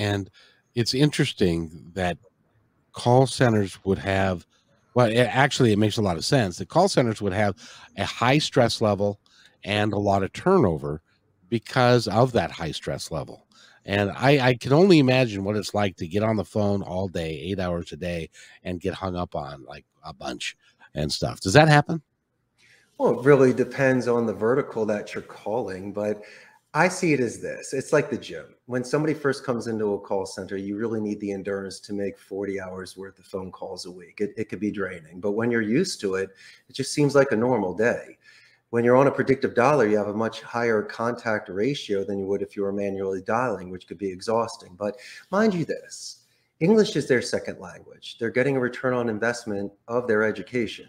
And it's interesting that call centers would have, well, actually, it makes a lot of sense. The call centers would have a high stress level and a lot of turnover because of that high stress level. And I can only imagine what it's like to get on the phone all day, 8 hours a day, and get hung up on like a bunch and stuff. Does that happen? Well, it really depends on the vertical that you're calling, but I see it as this. It's like the gym. When somebody first comes into a call center, you really need the endurance to make 40 hours worth of phone calls a week. It could be draining, but when you're used to it, it just seems like a normal day. When you're on a predictive dialer, you have a much higher contact ratio than you would if you were manually dialing, which could be exhausting. But mind you this, English is their second language. They're getting a return on investment of their education.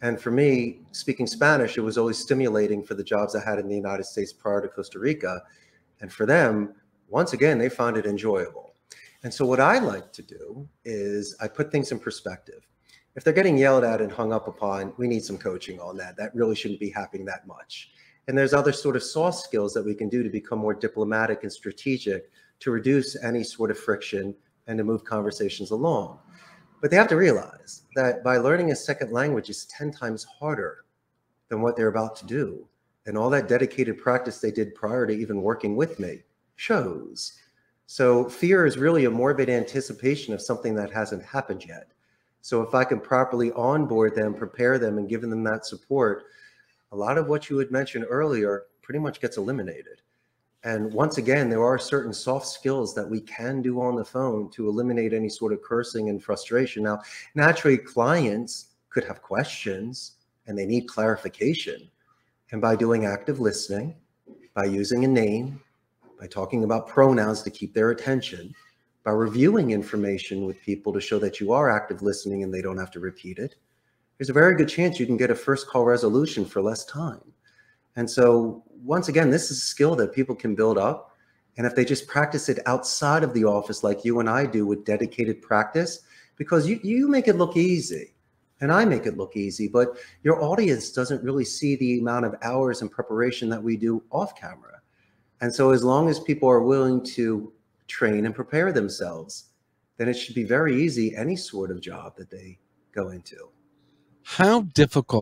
And for me, speaking Spanish, it was always stimulating for the jobs I had in the United States prior to Costa Rica. And for them, once again, they found it enjoyable. And so what I like to do is I put things in perspective. If they're getting yelled at and hung up upon, we need some coaching on that. That really shouldn't be happening that much. And there's other sort of soft skills that we can do to become more diplomatic and strategic to reduce any sort of friction and to move conversations along. But they have to realize that by learning a second language is 10 times harder than what they're about to do. And all that dedicated practice they did prior to even working with me shows. So fear is really a morbid anticipation of something that hasn't happened yet. So if I can properly onboard them, prepare them, and give them that support, a lot of what you had mentioned earlier pretty much gets eliminated. And once again, there are certain soft skills that we can do on the phone to eliminate any sort of cursing and frustration. Now, naturally, clients could have questions and they need clarification. And by doing active listening, by using a name, by talking about pronouns to keep their attention, by reviewing information with people to show that you are active listening and they don't have to repeat it, there's a very good chance you can get a first call resolution for less time. And so once again, this is a skill that people can build up. And if they just practice it outside of the office, like you and I do with dedicated practice, because you make it look easy and I make it look easy, but your audience doesn't really see the amount of hours and preparation that we do off camera. And so as long as people are willing to train and prepare themselves, then it should be very easy, any sort of job that they go into. How difficult